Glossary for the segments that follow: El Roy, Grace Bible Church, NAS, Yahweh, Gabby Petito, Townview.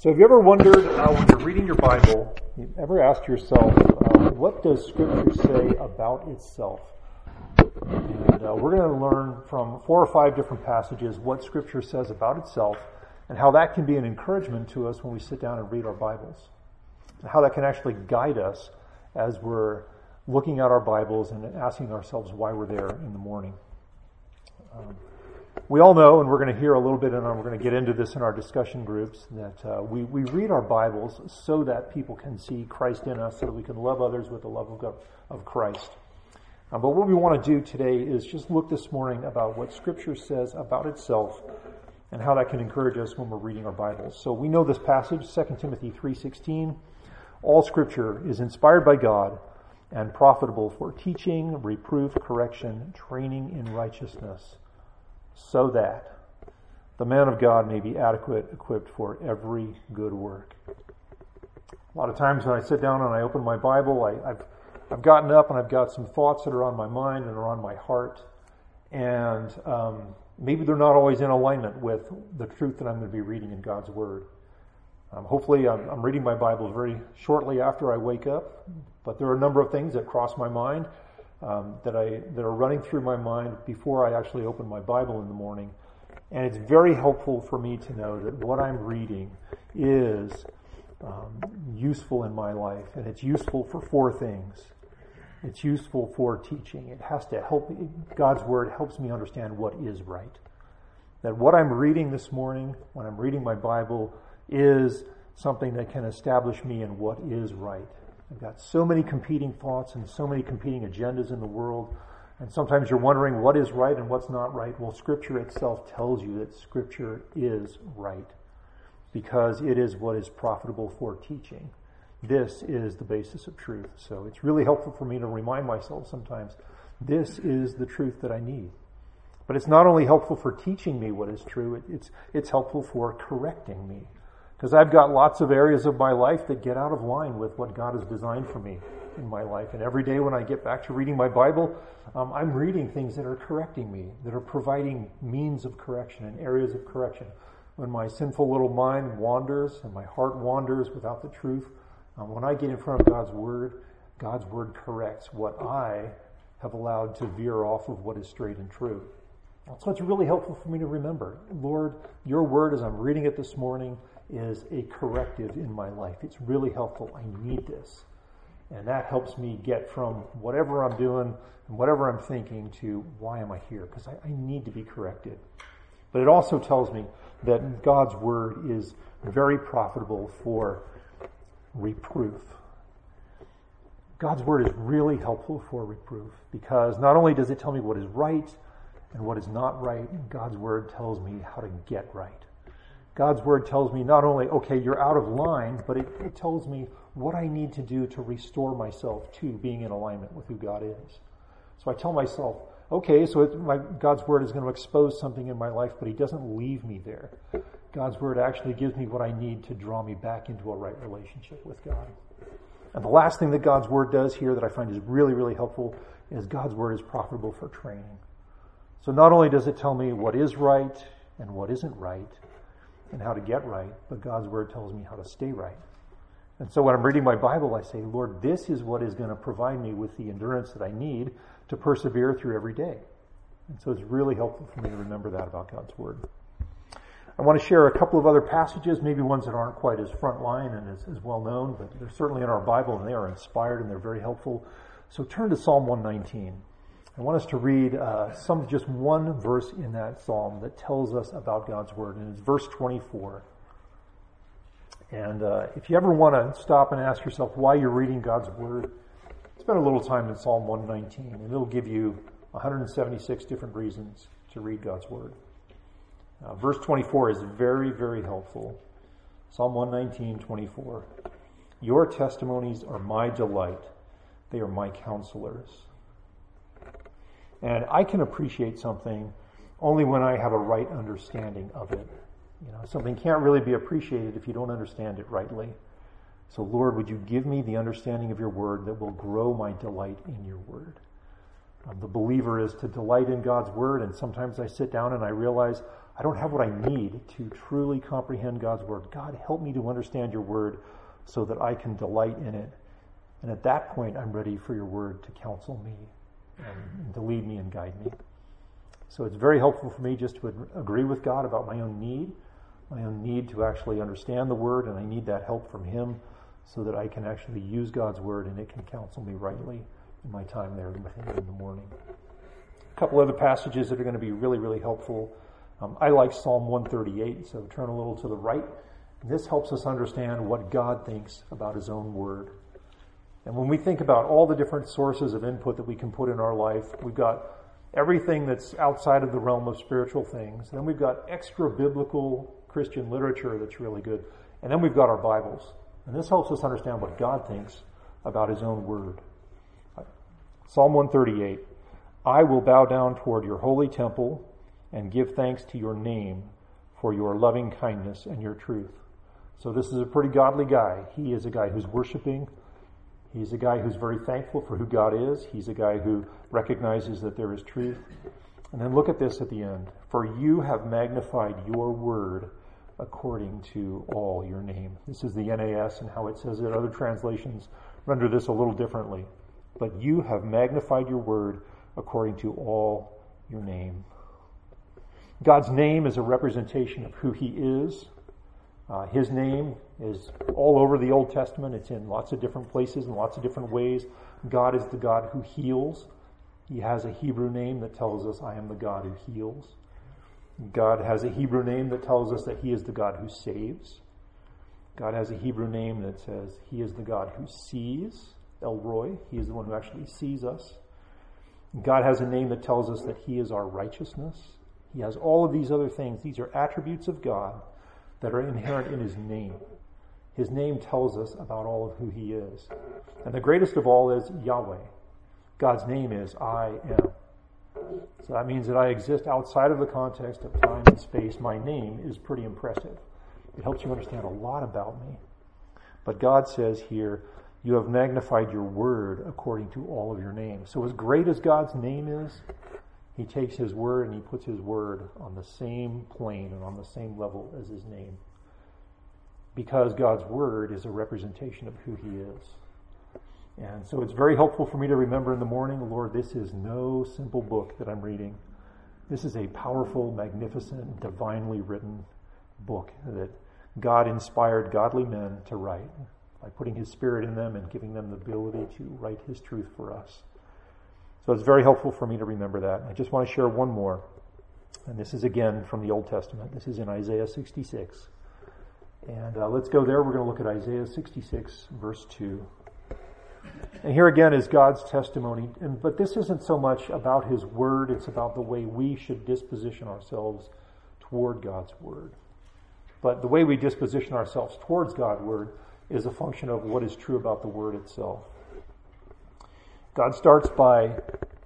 So have you ever wondered, when you're reading your Bible, you ever asked yourself, what does Scripture say about itself? And we're going to learn from 4 or 5 different passages what Scripture says about itself and how that can be an encouragement to us when we sit down and read our Bibles. And how that can actually guide us as we're looking at our Bibles and asking ourselves why we're there in the morning. We all know, and we're going to hear a little bit, and we're going to get into this in our discussion groups, that we read our Bibles so that people can see Christ in us, so that we can love others with the love of Christ. But what we want to do today is just look this morning about what Scripture says about itself and how that can encourage us when we're reading our Bibles. So we know this passage, 2 Timothy 3:16. All Scripture is inspired by God and profitable for teaching, reproof, correction, training in righteousness, so that the man of God may be adequate, equipped for every good work. A lot of times when I sit down and I open my Bible, I've gotten up and I've got some thoughts that are on my mind and are on my heart, and maybe they're not always in alignment with the truth that I'm going to be reading in God's Word. Hopefully I'm reading my Bible very shortly after I wake up, but there are a number of things that cross my mind that are running through my mind before I actually open my Bible in the morning. And it's very helpful for me to know that what I'm reading is useful in my life. And it's useful for 4 things. It's useful for teaching. It has to help. God's Word helps me understand what is right. That what I'm reading this morning, when I'm reading my Bible, is something that can establish me in what is right. I've got so many competing thoughts and so many competing agendas in the world. And sometimes you're wondering what is right and what's not right. Well, Scripture itself tells you that Scripture is right because it is what is profitable for teaching. This is the basis of truth. So it's really helpful for me to remind myself sometimes this is the truth that I need. But it's not only helpful for teaching me what is true, it's helpful for correcting me. Because I've got lots of areas of my life that get out of line with what God has designed for me in my life. And every day when I get back to reading my Bible, I'm reading things that are correcting me, that are providing means of correction and areas of correction. When my sinful little mind wanders and my heart wanders without the truth, when I get in front of God's Word corrects what I have allowed to veer off of what is straight and true. So it's really helpful for me to remember, Lord, your Word as I'm reading it this morning is a corrective in my life. It's really helpful. I need this. And that helps me get from whatever I'm doing and whatever I'm thinking to why am I here? Because I need to be corrected. But it also tells me that God's Word is very profitable for reproof. God's Word is really helpful for reproof because not only does it tell me what is right and what is not right, God's Word tells me how to get right. God's Word tells me not only, okay, you're out of line, but it tells me what I need to do to restore myself to being in alignment with who God is. So I tell myself, okay, so God's Word is going to expose something in my life, but He doesn't leave me there. God's Word actually gives me what I need to draw me back into a right relationship with God. And the last thing that God's Word does here that I find is really, really helpful is God's Word is profitable for training. So not only does it tell me what is right and what isn't right, and how to get right, but God's Word tells me how to stay right. And so when I'm reading my Bible, I say, Lord, this is what is going to provide me with the endurance that I need to persevere through every day. And so it's really helpful for me to remember that about God's Word. I want to share a couple of other passages, maybe ones that aren't quite as frontline and as well known, but they're certainly in our Bible and they are inspired and they're very helpful. So turn to Psalm 119. I want us to read just one verse in that psalm that tells us about God's Word, and it's verse 24. And if you ever want to stop and ask yourself why you're reading God's Word, spend a little time in Psalm 119, and it'll give you 176 different reasons to read God's Word. Verse 24 is very, very helpful. Psalm 119:24. Your testimonies are my delight. They are my counselors. And I can appreciate something only when I have a right understanding of it. You know, something can't really be appreciated if you don't understand it rightly. So Lord, would you give me the understanding of your Word that will grow my delight in your Word? The believer is to delight in God's Word, and sometimes I sit down and I realize I don't have what I need to truly comprehend God's word. God, help me to understand your word so that I can delight in it. And at that point, I'm ready for your word to counsel me and to lead me and guide me. So it's very helpful for me just to agree with God about my own need to actually understand the word, and I need that help from him so that I can actually use God's word and it can counsel me rightly in my time there with him in the morning. A couple other passages that are going to be really, really helpful. I like Psalm 138, so turn a little to the right. This helps us understand what God thinks about his own word. And when we think about all the different sources of input that we can put in our life, we've got everything that's outside of the realm of spiritual things. And then we've got extra-biblical Christian literature that's really good. And then we've got our Bibles. And this helps us understand what God thinks about his own word. Psalm 138, I will bow down toward your holy temple and give thanks to your name for your loving kindness and your truth. So this is a pretty godly guy. He is a guy who's worshiping. He's a guy who's very thankful for who God is. He's a guy who recognizes that there is truth. And then look at this at the end. For you have magnified your word according to all your name. This is the NAS and how it says it. Other translations render this a little differently. But you have magnified your word according to all your name. God's name is a representation of who he is. His name is all over the Old Testament. It's in lots of different places and lots of different ways. God is the God who heals. He has a Hebrew name that tells us, I am the God who heals. God has a Hebrew name that tells us that he is the God who saves. God has a Hebrew name that says he is the God who sees. El Roy, he is the one who actually sees us. God has a name that tells us that he is our righteousness. He has all of these other things. These are attributes of God that are inherent in his name. His name tells us about all of who he is. And the greatest of all is Yahweh. God's name is I am. So that means that I exist outside of the context of time and space. My name is pretty impressive. It helps you understand a lot about me. But God says here, you have magnified your word according to all of your name. So as great as God's name is, he takes his word and he puts his word on the same plane and on the same level as his name. Because God's word is a representation of who he is. And so it's very helpful for me to remember in the morning, Lord, this is no simple book that I'm reading. This is a powerful, magnificent, divinely written book that God inspired godly men to write by putting his spirit in them and giving them the ability to write his truth for us. So it's very helpful for me to remember that. I just want to share one more. And this is again from the Old Testament. This is in Isaiah 66. And let's go there. We're going to look at Isaiah 66, verse 2. And here again is God's testimony. But this isn't so much about his word. It's about the way we should disposition ourselves toward God's word. But the way we disposition ourselves towards God's word is a function of what is true about the word itself. God starts by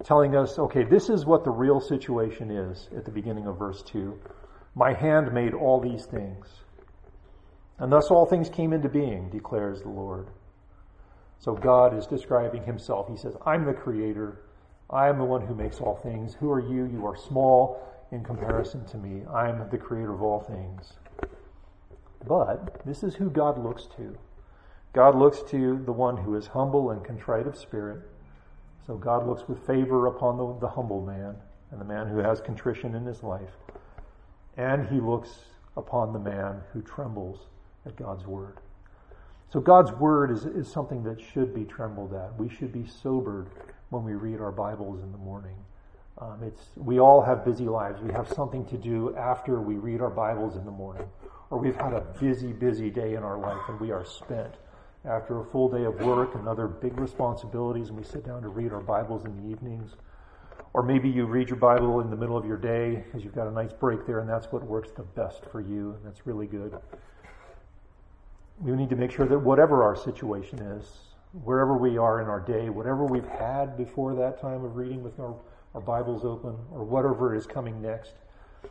telling us, okay, this is what the real situation is at the beginning of verse 2. My hand made all these things, and thus all things came into being, declares the Lord. So God is describing himself. He says, I'm the creator. I am the one who makes all things. Who are you? You are small in comparison to me. I'm the creator of all things. But this is who God looks to. God looks to the one who is humble and contrite of spirit. So God looks with favor upon the humble man and the man who has contrition in his life. And he looks upon the man who trembles at God's word. So God's word is something that should be trembled at. We should be sobered when we read our Bibles in the morning. We all have busy lives. We have something to do after we read our Bibles in the morning. Or we've had a busy, busy day in our life and we are spent. After a full day of work and other big responsibilities, and we sit down to read our Bibles in the evenings. Or maybe you read your Bible in the middle of your day because you've got a nice break there, and that's what works the best for you, and that's really good. We need to make sure that whatever our situation is, wherever we are in our day, whatever we've had before that time of reading with our Bibles open, or whatever is coming next,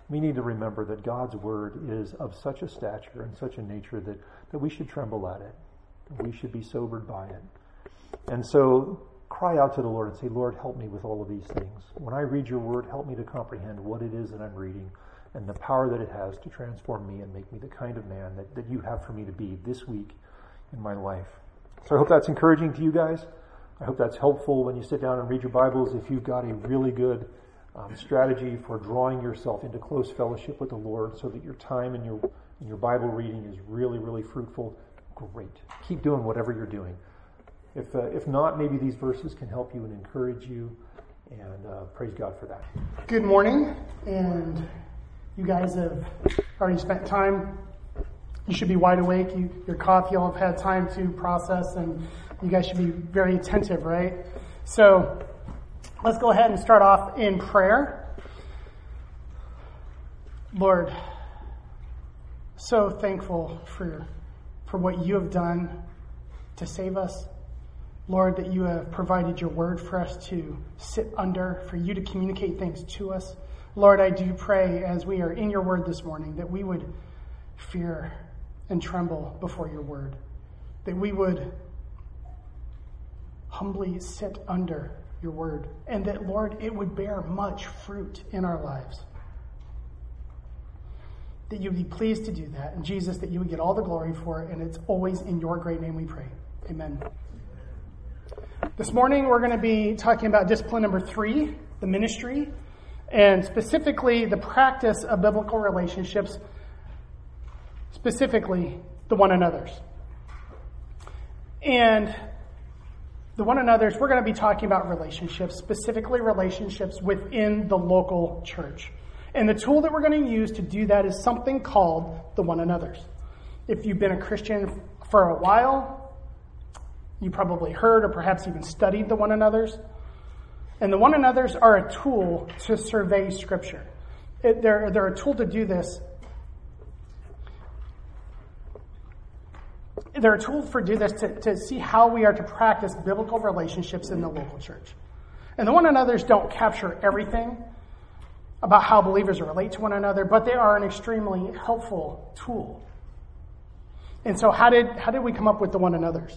we need to remember that God's word is of such a stature and such a nature that we should tremble at it. We should be sobered by it. And so cry out to the Lord and say, Lord, help me with all of these things. When I read your word, help me to comprehend what it is that I'm reading and the power that it has to transform me and make me the kind of man that you have for me to be this week in my life. So I hope that's encouraging to you guys. I hope that's helpful when you sit down and read your Bibles. If you've got a really good strategy for drawing yourself into close fellowship with the Lord so that your time and your Bible reading is really, really fruitful, great. Keep doing whatever you're doing. If not, maybe these verses can help you and encourage you, and praise God for that. Good morning, and you guys have already spent time. You should be wide awake. Your coffee will have had time to process, and you guys should be very attentive, right? So let's go ahead and start off in prayer. Lord, so thankful for what you have done to save us. Lord, that you have provided your word for us to sit under, for you to communicate things to us. Lord, I do pray as we are in your word this morning that we would fear and tremble before your word, that we would humbly sit under your word, and that, Lord, it would bear much fruit in our lives. That you would be pleased to do that. And Jesus, that you would get all the glory for it, and it's always in your great name we pray. Amen. This morning, we're going to be talking about discipline number 3, the ministry, and specifically the practice of biblical relationships, specifically the one another's. And the one another's, we're going to be talking about relationships, specifically relationships within the local church. And the tool that we're going to use to do that is something called the one another's. If you've been a Christian for a while, you probably heard or perhaps even studied the one another's. And the one another's are a tool to survey Scripture. They're a tool to do this. They're a tool for do this to see how we are to practice biblical relationships in the local church. And the one another's don't capture everything about how believers relate to one another, but they are an extremely helpful tool. And so how did we come up with the one another's?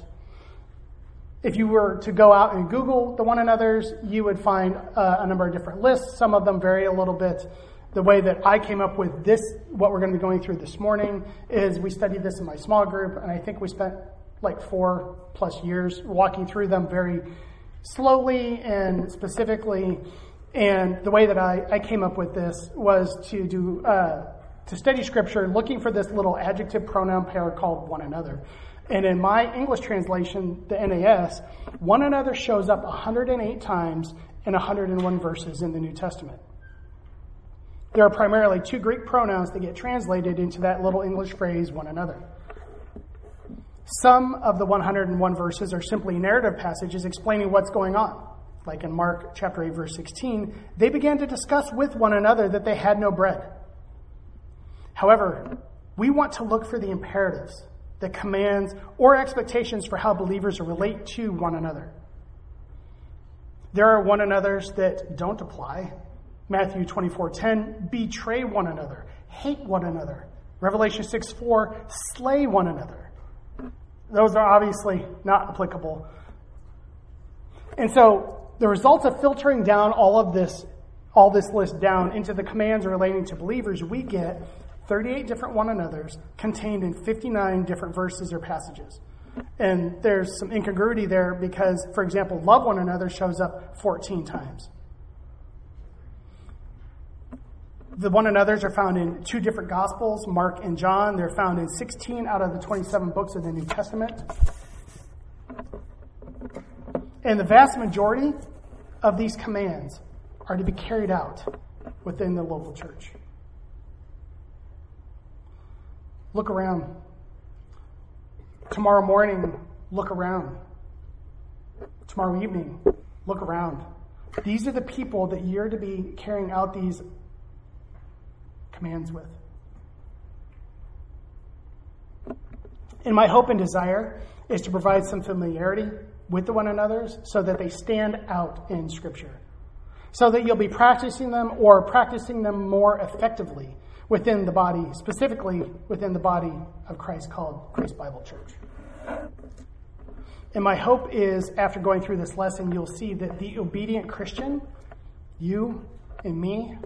If you were to go out and Google the one another's, you would find a number of different lists. Some of them vary a little bit. The way that I came up with this, what we're going to be going through this morning, is we studied this in my small group, and I think we spent like 4+ years walking through them very slowly and specifically. And the way that I came up with this was to study Scripture, looking for this little adjective pronoun pair called one another. And in my English translation, the NAS, one another shows up 108 times in 101 verses in the New Testament. There are primarily 2 Greek pronouns that get translated into that little English phrase, one another. Some of the 101 verses are simply narrative passages explaining what's going on. Like in Mark chapter 8, verse 16, they began to discuss with one another that they had no bread. However, we want to look for the imperatives, the commands, or expectations for how believers relate to one another. There are one another's that don't apply. Matthew 24:10, betray one another, hate one another. Revelation 6:4, slay one another. Those are obviously not applicable. And so the result of filtering down all this list down into the commands relating to believers, we get 38 different one another's contained in 59 different verses or passages. And there's some incongruity there because, for example, love one another shows up 14 times. The one another's are found in 2 different Gospels, Mark and John. They're found in 16 out of the 27 books of the New Testament. And the vast majority of these commands are to be carried out within the local church. Look around. Tomorrow morning, look around. Tomorrow evening, look around. These are the people that you're to be carrying out these commands with. And my hope and desire is to provide some familiarity with the one another's so that they stand out in Scripture, so that you'll be practicing them or practicing them more effectively within the body, specifically within the body of Christ called Grace Bible Church. And my hope is, after going through this lesson, you'll see that the obedient Christian, you and me,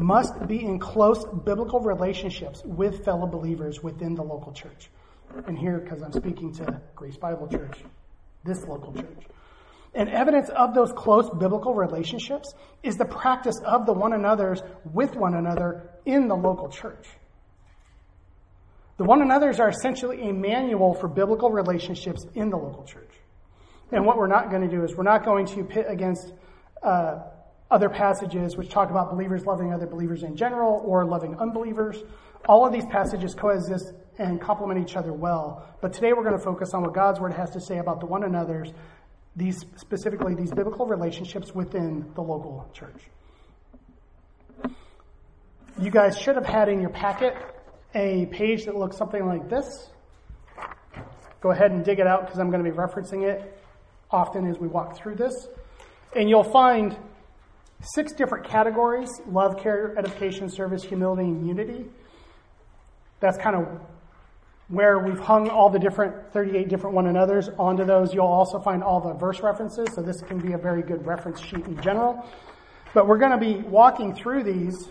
must be in close biblical relationships with fellow believers within the local church. And here, because I'm speaking to Grace Bible Church, this local church. And evidence of those close biblical relationships is the practice of the one another's with one another in the local church. The one another's are essentially a manual for biblical relationships in the local church. And what we're not going to do is we're not going to pit against other passages which talk about believers loving other believers in general or loving unbelievers. All of these passages coexist and complement each other well. But today we're going to focus on what God's Word has to say about the one another's, these specifically these biblical relationships within the local church. You guys should have had in your packet a page that looks something like this. Go ahead and dig it out because I'm going to be referencing it often as we walk through this. And you'll find 6 different categories: love, care, edification, service, humility, and unity. That's kind of where we've hung all the different 38 different one another's onto those. You'll also find all the verse references, so this can be a very good reference sheet in general. But we're going to be walking through these,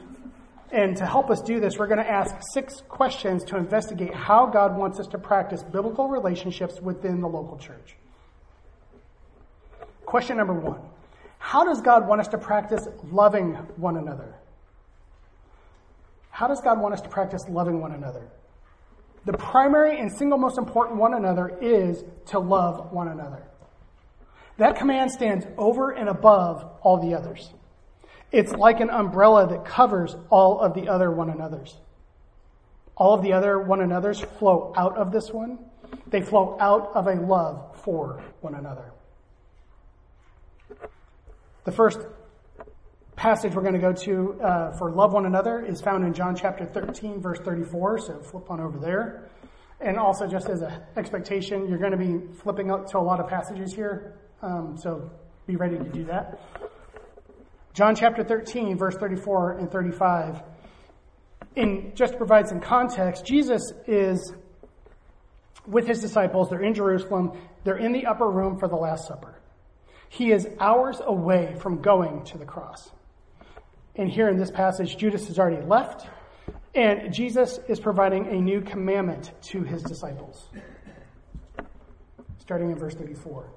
and to help us do this, we're going to ask 6 questions to investigate how God wants us to practice biblical relationships within the local church. Question number 1. How does God want us to practice loving one another? How does God want us to practice loving one another? The primary and single most important one another is to love one another. That command stands over and above all the others. It's like an umbrella that covers all of the other one another's. All of the other one another's flow out of this one. They flow out of a love for one another. The first passage we're going to go to for love one another is found in John chapter 13, verse 34. So flip on over there. And also, just as an expectation, you're going to be flipping up to a lot of passages here. So be ready to do that. John chapter 13, verse 34 and 35. And just to provide some context, Jesus is with his disciples. They're in Jerusalem. They're in the upper room for the Last Supper. He is hours away from going to the cross. And here in this passage, Judas has already left, and Jesus is providing a new commandment to his disciples. Starting in verse 34.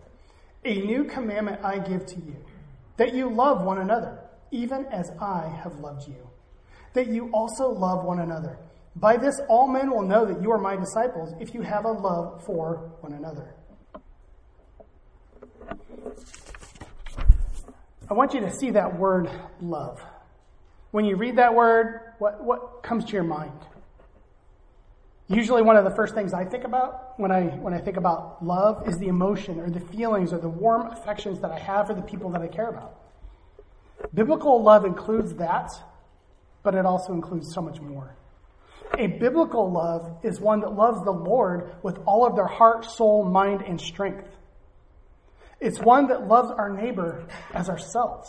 A new commandment I give to you, that you love one another, even as I have loved you. That you also love one another. By this all men will know that you are my disciples, if you have a love for one another. I want you to see that word love. When you read that word, what comes to your mind? Usually one of the first things I think about when I think about love is the emotion or the feelings or the warm affections that I have for the people that I care about. Biblical love includes that, but it also includes so much more. A biblical love is one that loves the Lord with all of their heart, soul, mind, and strength. It's one that loves our neighbor as ourselves.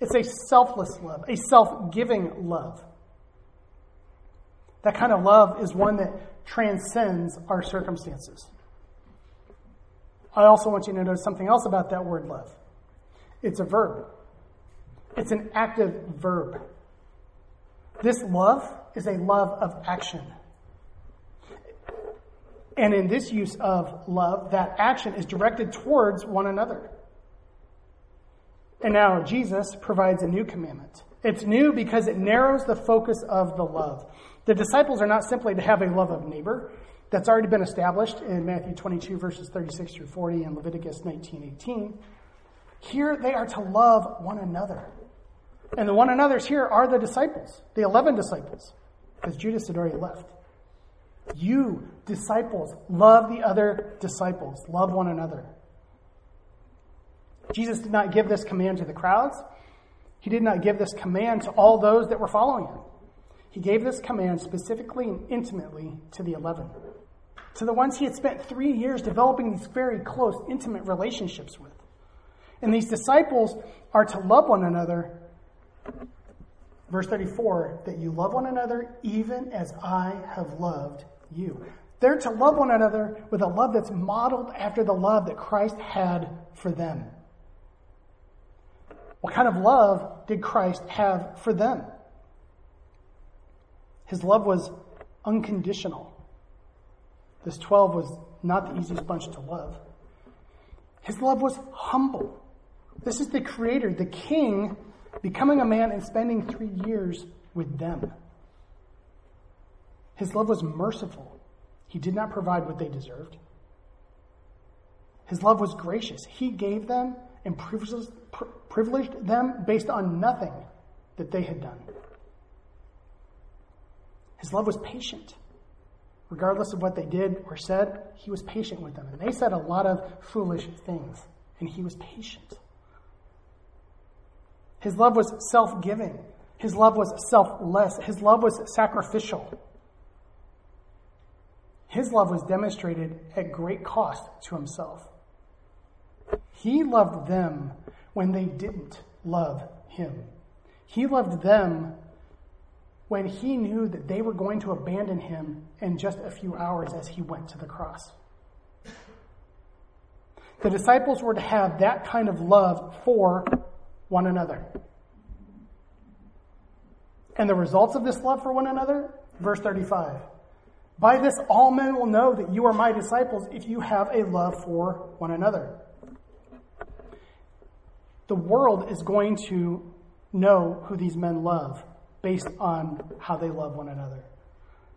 It's a selfless love, a self-giving love. That kind of love is one that transcends our circumstances. I also want you to notice something else about that word love. It's a verb. It's an active verb. This love is a love of action. And in this use of love, that action is directed towards one another. And now Jesus provides a new commandment. It's new because it narrows the focus of the love. The disciples are not simply to have a love of neighbor. That's already been established in Matthew 22, verses 36 through 40 and Leviticus 19:18. Here they are to love one another. And the one another's here are the disciples, the 11 disciples, because Judas had already left. You, disciples, love the other disciples. Love one another. Jesus did not give this command to the crowds. He did not give this command to all those that were following him. He gave this command specifically and intimately to the 11. To the ones he had spent 3 years developing these very close, intimate relationships with. And these disciples are to love one another. Verse 34, that you love one another even as I have loved you. They're to love one another with a love that's modeled after the love that Christ had for them. What kind of love did Christ have for them? His love was unconditional. This 12 was not the easiest bunch to love. His love was humble. This is the Creator, the King, becoming a man and spending 3 years with them. His love was merciful. He did not provide what they deserved. His love was gracious. He gave them and privileged them based on nothing that they had done. His love was patient. Regardless of what they did or said, he was patient with them. And they said a lot of foolish things, and he was patient. His love was self-giving. His love was selfless. His love was sacrificial. His love was demonstrated at great cost to himself. He loved them when they didn't love him. He loved them when he knew that they were going to abandon him in just a few hours as he went to the cross. The disciples were to have that kind of love for one another. And the results of this love for one another, verse 35. By this all men will know that you are my disciples if you have a love for one another. The world is going to know who these men love based on how they love one another.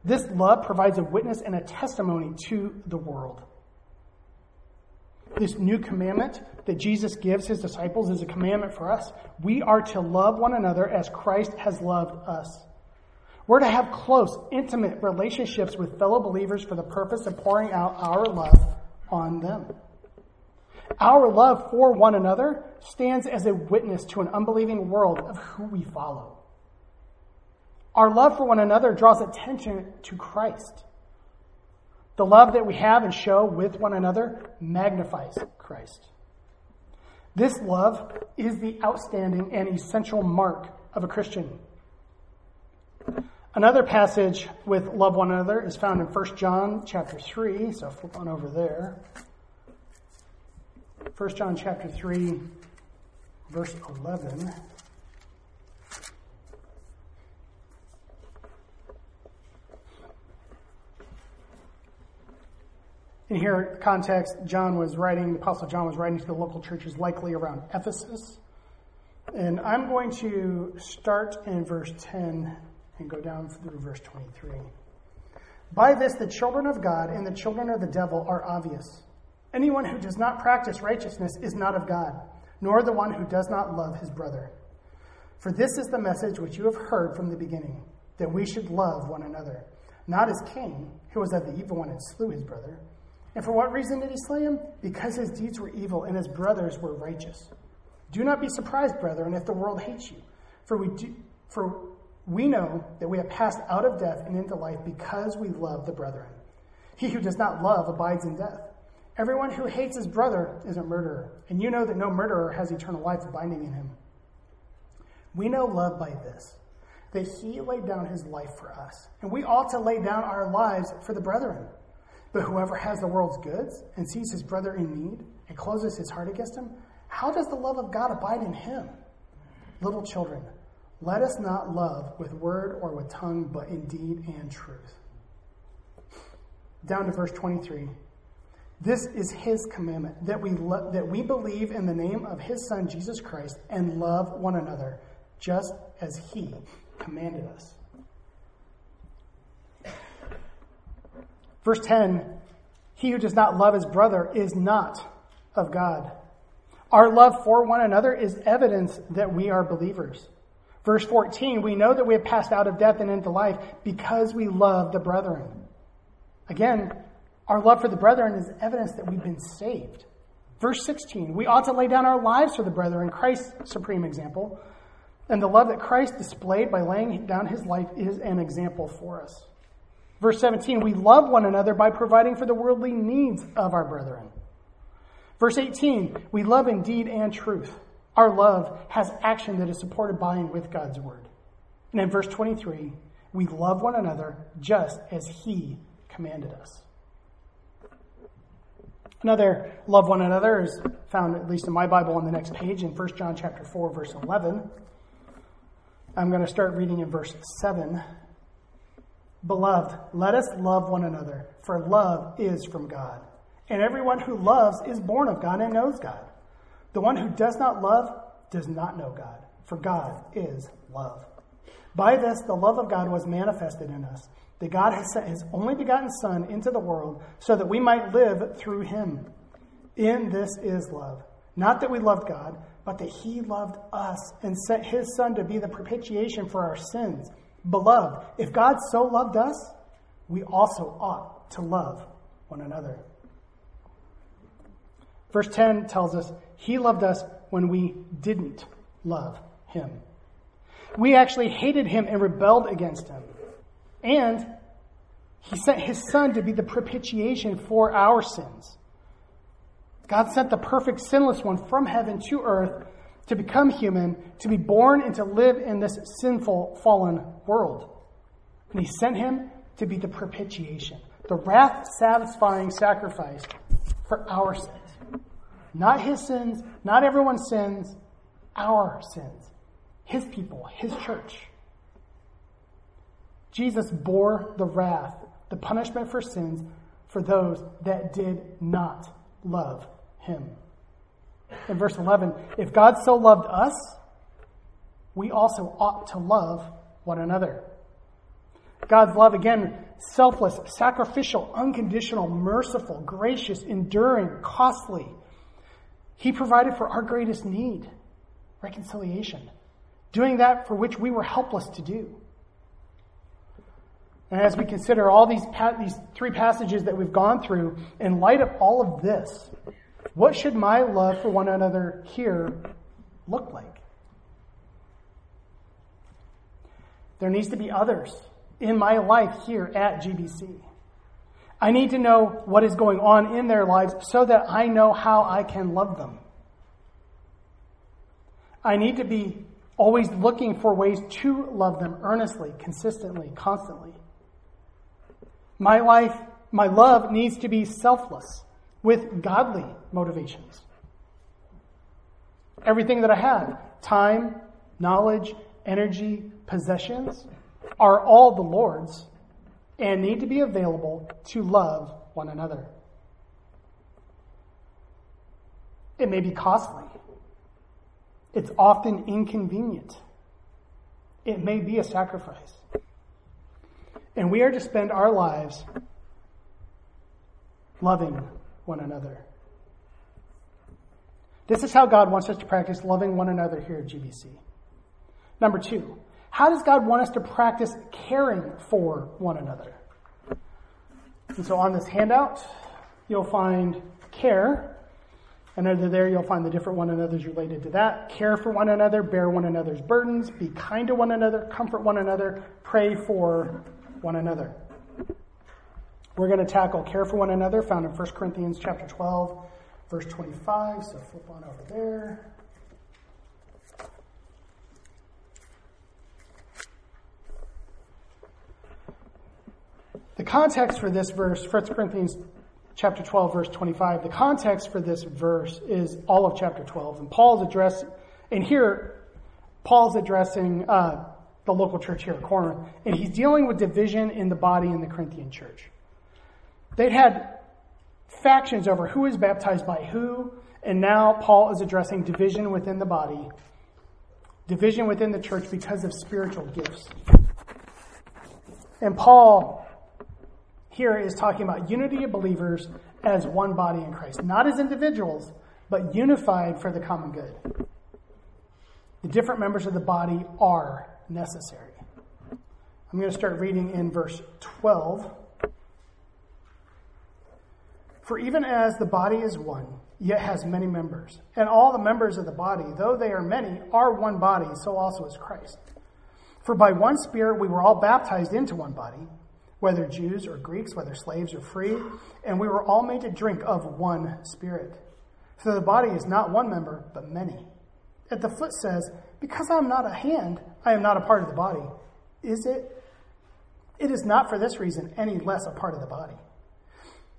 This love provides a witness and a testimony to the world. This new commandment that Jesus gives his disciples is a commandment for us. We are to love one another as Christ has loved us. We're to have close, intimate relationships with fellow believers for the purpose of pouring out our love on them. Our love for one another stands as a witness to an unbelieving world of who we follow. Our love for one another draws attention to Christ. The love that we have and show with one another magnifies Christ. This love is the outstanding and essential mark of a Christian. Another passage with love one another is found in 1 John chapter 3, so flip on over there. 1 John chapter 3, verse 11. In here, context, the Apostle John was writing to the local churches, likely around Ephesus. And I'm going to start in verse 10 and go down through verse 23. By this, the children of God and the children of the devil are obvious. Anyone who does not practice righteousness is not of God, nor the one who does not love his brother. For this is the message which you have heard from the beginning, that we should love one another, not as Cain, who was of the evil one and slew his brother. And for what reason did he slay him? Because his deeds were evil and his brothers were righteous. Do not be surprised, brethren, if the world hates you. For we know that we have passed out of death and into life because we love the brethren. He who does not love abides in death. Everyone who hates his brother is a murderer, and you know that no murderer has eternal life abiding in him. We know love by this, that he laid down his life for us, and we ought to lay down our lives for the brethren. But whoever has the world's goods and sees his brother in need and closes his heart against him, how does the love of God abide in him? Little children, let us not love with word or with tongue, but in deed and truth. Down to verse 23. This is his commandment, that we believe in the name of his Son, Jesus Christ, and love one another, just as he commanded us. Verse 10, he who does not love his brother is not of God. Our love for one another is evidence that we are believers. Verse 14, we know that we have passed out of death and into life because we love the brethren. Again, our love for the brethren is evidence that we've been saved. Verse 16, we ought to lay down our lives for the brethren, Christ's supreme example. And the love that Christ displayed by laying down his life is an example for us. Verse 17, we love one another by providing for the worldly needs of our brethren. Verse 18, we love in deed and truth. Our love has action that is supported by and with God's word. And in verse 23, we love one another just as he commanded us. Another love one another is found, at least in my Bible, on the next page in 1 John chapter 4, verse 11. I'm going to start reading in verse 7. Beloved, let us love one another, for love is from God. And everyone who loves is born of God and knows God. The one who does not love does not know God, for God is love. By this, the love of God was manifested in us, that God has sent his only begotten Son into the world so that we might live through him. In this is love. Not that we loved God, but that he loved us and sent his Son to be the propitiation for our sins. Beloved, if God so loved us, we also ought to love one another. Verse 10 tells us he loved us when we didn't love him. We actually hated him and rebelled against him. And he sent his Son to be the propitiation for our sins. God sent the perfect sinless one from heaven to earth to become human, to be born and to live in this sinful, fallen world. And he sent him to be the propitiation, the wrath-satisfying sacrifice for our sins. Not his sins, not everyone's sins, our sins. His people, his church. Jesus bore the wrath, the punishment for sins, for those that did not love him. In verse 11, if God so loved us, we also ought to love one another. God's love, again, selfless, sacrificial, unconditional, merciful, gracious, enduring, costly. He provided for our greatest need, reconciliation, doing that for which we were helpless to do. And as we consider all these three passages that we've gone through, in light of all of this, what should my love for one another here look like? There needs to be others in my life here at GBC. I need to know what is going on in their lives so that I know how I can love them. I need to be always looking for ways to love them earnestly, consistently, constantly. My love needs to be selfless with godly motivations. Everything that I have, time, knowledge, energy, possessions, are all the Lord's and need to be available to love one another. It may be costly. It's often inconvenient. It may be a sacrifice. And we are to spend our lives loving one another. This is how God wants us to practice loving one another here at GBC. Number two, how does God want us to practice caring for one another? And so on this handout, you'll find care. And under there, you'll find the different one another's related to that. Care for one another, bear one another's burdens, be kind to one another, comfort one another, pray for one another. We're going to tackle care for one another, found in 1 Corinthians chapter 12, verse 25. So flip on over there. The context for this verse, 1 Corinthians chapter 12, verse 25, the context for this verse is all of chapter 12. And Paul's addressing the local church here at Corinth, and he's dealing with division in the body in the Corinthian church. They'd had factions over who is baptized by who, and now Paul is addressing division within the body, division within the church because of spiritual gifts. And Paul here is talking about unity of believers as one body in Christ, not as individuals, but unified for the common good. The different members of the body are necessary. I'm going to start reading in verse 12. For even as the body is one, yet has many members, and all the members of the body, though they are many, are one body, so also is Christ. For by one Spirit we were all baptized into one body, whether Jews or Greeks, whether slaves or free, and we were all made to drink of one Spirit. So the body is not one member, but many. Yet the foot says, because I am not a hand, I am not a part of the body. Is it? It is not for this reason any less a part of the body.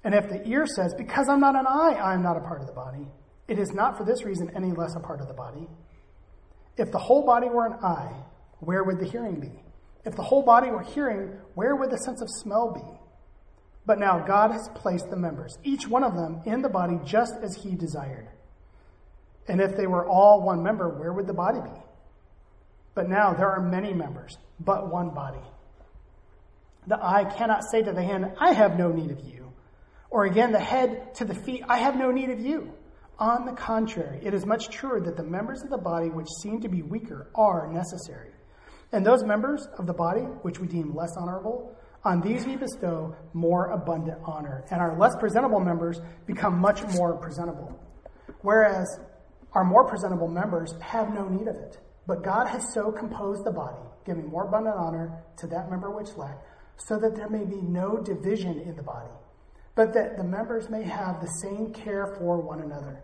And if the ear says, because I'm not an eye, I am not a part of the body, it is not for this reason any less a part of the body. If the whole body were an eye, where would the hearing be? If the whole body were hearing, where would the sense of smell be? But now God has placed the members, each one of them, in the body just as he desired. And if they were all one member, where would the body be? But now there are many members, but one body. The eye cannot say to the hand, I have no need of you. Or again, the head to the feet, I have no need of you. On the contrary, it is much truer that the members of the body which seem to be weaker are necessary. And those members of the body which we deem less honorable, on these we bestow more abundant honor. And our less presentable members become much more presentable. Whereas our more presentable members have no need of it. But God has so composed the body, giving more abundant honor to that member which lacked, so that there may be no division in the body, but that the members may have the same care for one another.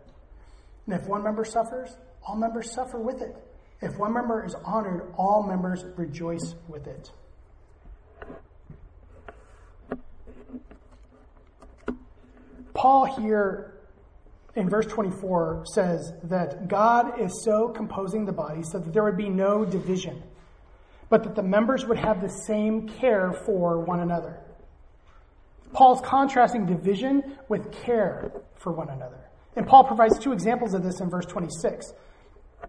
And if one member suffers, all members suffer with it. If one member is honored, all members rejoice with it. Paul here in verse 24 says that God is so composing the body so that there would be no division, but that the members would have the same care for one another. Paul's contrasting division with care for one another. And Paul provides two examples of this in verse 26.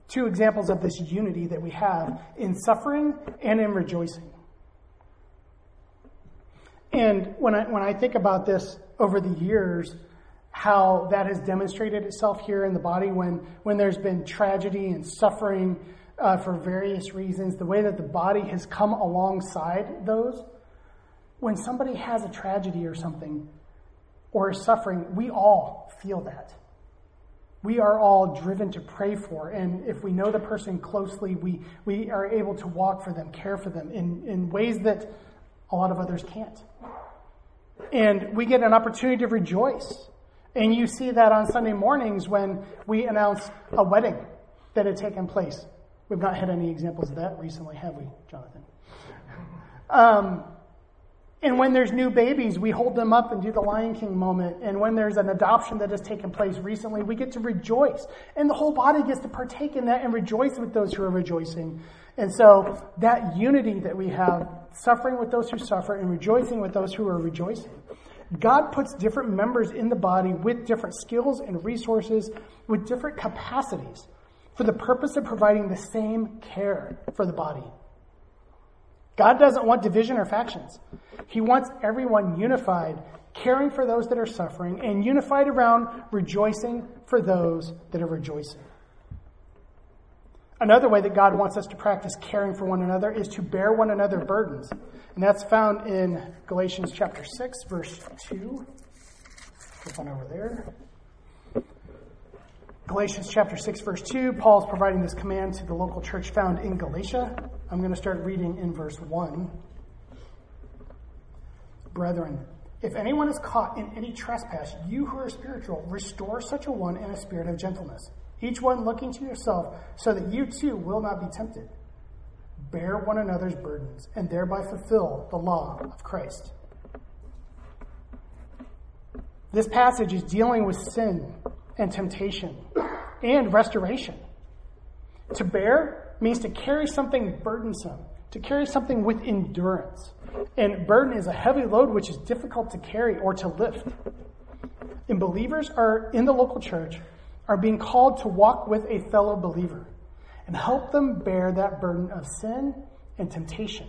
Two examples of this unity that we have in suffering and in rejoicing. And when I think about this over the years, how that has demonstrated itself here in the body when there's been tragedy and suffering for various reasons, the way that the body has come alongside those. When somebody has a tragedy or something, or is suffering, we all feel that. We are all driven to pray for, and if we know the person closely, we are able to walk for them, care for them in ways that a lot of others can't. And we get an opportunity to rejoice. And you see that on Sunday mornings when we announce a wedding that had taken place. We've not had any examples of that recently, have we, Jonathan? And when there's new babies, we hold them up and do the Lion King moment. And when there's an adoption that has taken place recently, we get to rejoice. And the whole body gets to partake in that and rejoice with those who are rejoicing. And so that unity that we have, suffering with those who suffer and rejoicing with those who are rejoicing. God puts different members in the body with different skills and resources, with different capacities, for the purpose of providing the same care for the body. God doesn't want division or factions. He wants everyone unified, caring for those that are suffering, and unified around rejoicing for those that are rejoicing. Another way that God wants us to practice caring for one another is to bear one another's burdens. And that's found in Galatians chapter 6, verse 2. Flip on over there. Galatians chapter 6, verse 2, Paul's providing this command to the local church found in Galatia. I'm going to start reading in verse 1. Brethren, if anyone is caught in any trespass, you who are spiritual, restore such a one in a spirit of gentleness, each one looking to yourself, so that you too will not be tempted. Bear one another's burdens, and thereby fulfill the law of Christ. This passage is dealing with sin and temptation and restoration. To bear means to carry something burdensome, to carry something with endurance. And burden is a heavy load which is difficult to carry or to lift. And believers are in the local church are being called to walk with a fellow believer and help them bear that burden of sin and temptation,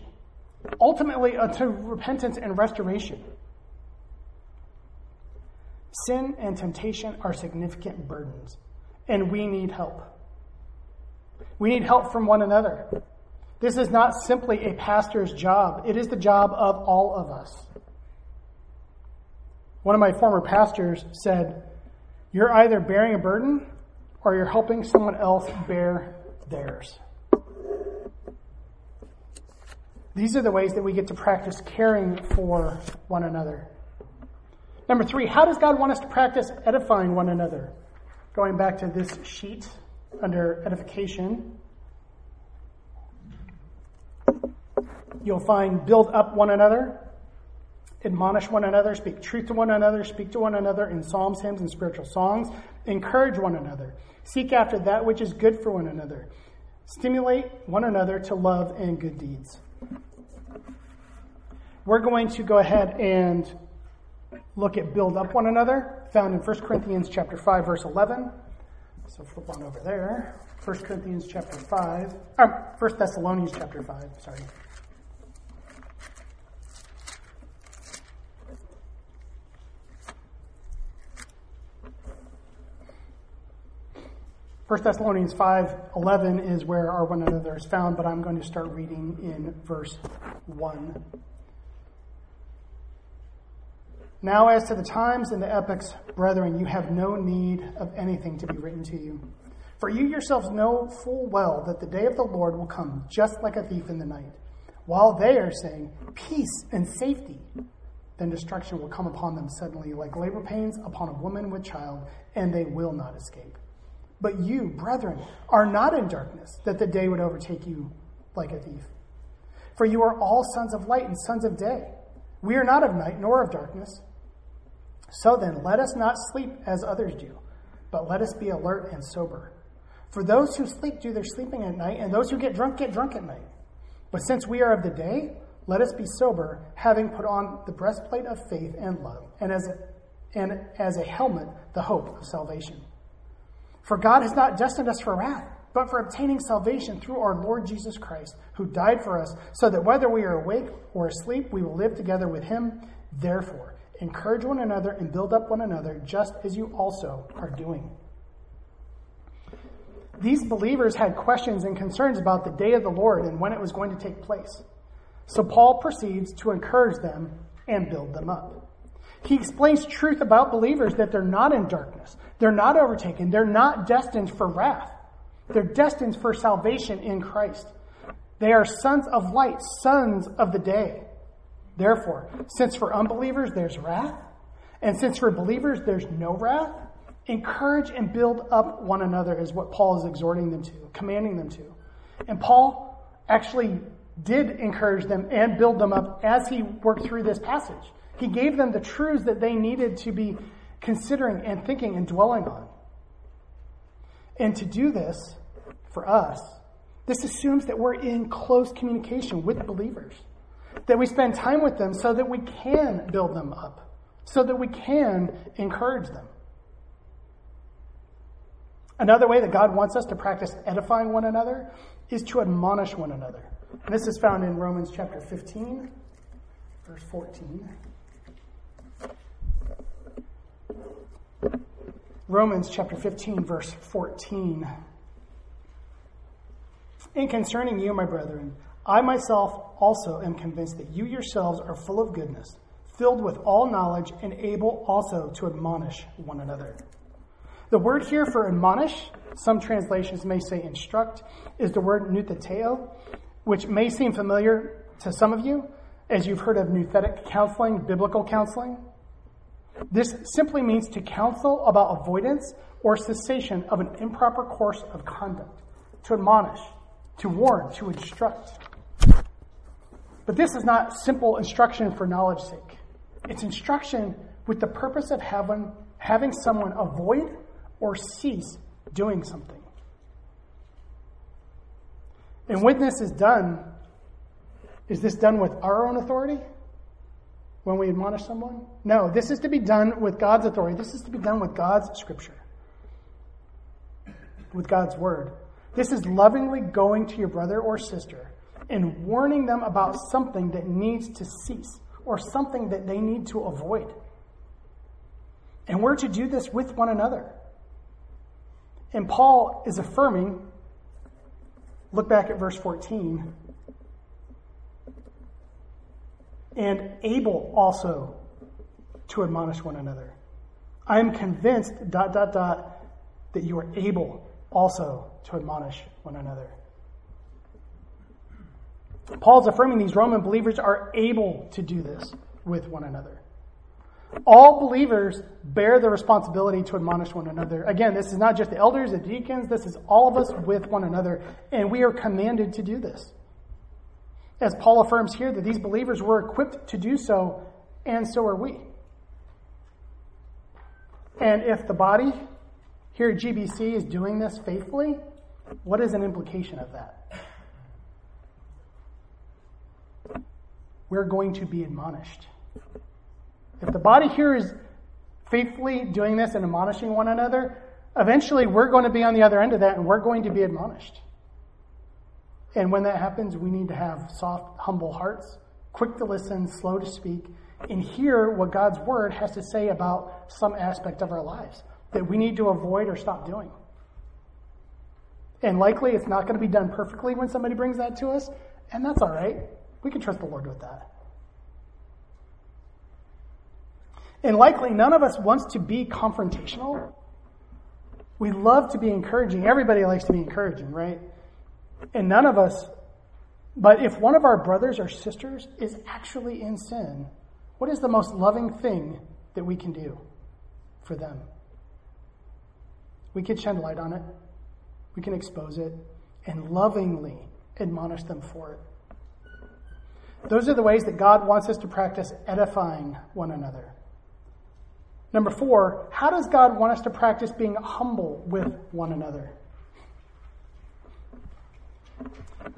ultimately unto repentance and restoration. Sin and temptation are significant burdens, and we need help. We need help from one another. This is not simply a pastor's job. It is the job of all of us. One of my former pastors said, "You're either bearing a burden or you're helping someone else bear theirs." These are the ways that we get to practice caring for one another. Number 3, how does God want us to practice edifying one another? Going back to this sheet under edification, you'll find build up one another, admonish one another, speak truth to one another, speak to one another in psalms, hymns, and spiritual songs, encourage one another, seek after that which is good for one another, stimulate one another to love and good deeds. We're going to go ahead and look at build up one another, found in 1 Corinthians chapter 5, verse 11. So flip on over there. 1 Corinthians chapter 5, or 1 Thessalonians chapter 5, sorry. First Thessalonians 5:11 is where our one another is found, but I'm going to start reading in verse 1. Now as to the times and the epochs, brethren, you have no need of anything to be written to you. For you yourselves know full well that the day of the Lord will come just like a thief in the night. While they are saying, peace and safety, then destruction will come upon them suddenly, like labor pains upon a woman with child, and they will not escape. But you, brethren, are not in darkness, that the day would overtake you like a thief. For you are all sons of light and sons of day. We are not of night nor of darkness. So then, let us not sleep as others do, but let us be alert and sober. For those who sleep do their sleeping at night, and those who get drunk at night. But since we are of the day, let us be sober, having put on the breastplate of faith and love, and as a helmet, the hope of salvation. For God has not destined us for wrath, but for obtaining salvation through our Lord Jesus Christ, who died for us, so that whether we are awake or asleep, we will live together with him. Therefore, encourage one another and build up one another, just as you also are doing. These believers had questions and concerns about the day of the Lord and when it was going to take place. So Paul proceeds to encourage them and build them up. He explains truth about believers that they're not in darkness. They're not overtaken. They're not destined for wrath. They're destined for salvation in Christ. They are sons of light, sons of the day. Therefore, since for unbelievers there's wrath, and since for believers there's no wrath, encourage and build up one another is what Paul is exhorting them to, commanding them to. And Paul actually did encourage them and build them up as he worked through this passage. He gave them the truths that they needed to be considering and thinking and dwelling on. And to do this, for us, this assumes that we're in close communication with believers, that we spend time with them so that we can build them up, so that we can encourage them. Another way that God wants us to practice edifying one another is to admonish one another. And this is found in Romans chapter 15, verse 14. Romans chapter 15, verse 14. And concerning you, my brethren, I myself also am convinced that you yourselves are full of goodness, filled with all knowledge, and able also to admonish one another. The word here for admonish, some translations may say instruct, is the word nutheteo, which may seem familiar to some of you, as you've heard of nuthetic counseling, biblical counseling. This simply means to counsel about avoidance or cessation of an improper course of conduct, to admonish, to warn, to instruct. But this is not simple instruction for knowledge's sake. It's instruction with the purpose of having someone avoid or cease doing something. And when this is done, is this done with our own authority? When we admonish someone? No, this is to be done with God's authority. This is to be done with God's scripture, with God's word. This is lovingly going to your brother or sister and warning them about something that needs to cease or something that they need to avoid. And we're to do this with one another. And Paul is affirming, look back at verse 14, and able also to admonish one another. I am convinced, ... that you are able also to admonish one another. Paul's affirming these Roman believers are able to do this with one another. All believers bear the responsibility to admonish one another. Again, this is not just the elders, the deacons, this is all of us with one another, and we are commanded to do this. As Paul affirms here, that these believers were equipped to do so, and so are we. And if the body here at GBC is doing this faithfully, what is an implication of that? we're going to be admonished. If the body here is faithfully doing this and admonishing one another, eventually we're going to be on the other end of that and we're going to be admonished. And when that happens, we need to have soft, humble hearts, quick to listen, slow to speak, and hear what God's word has to say about some aspect of our lives that we need to avoid or stop doing. And likely it's not going to be done perfectly when somebody brings that to us, and that's all right. We can trust the Lord with that. And likely none of us wants to be confrontational. We love to be encouraging. Everybody likes to be encouraging, right? And none of us, but if one of our brothers or sisters is actually in sin, what is the most loving thing that we can do for them? We can shed light on it. We can expose it and lovingly admonish them for it. Those are the ways that God wants us to practice edifying one another. Number 4, how does God want us to practice being humble with one another?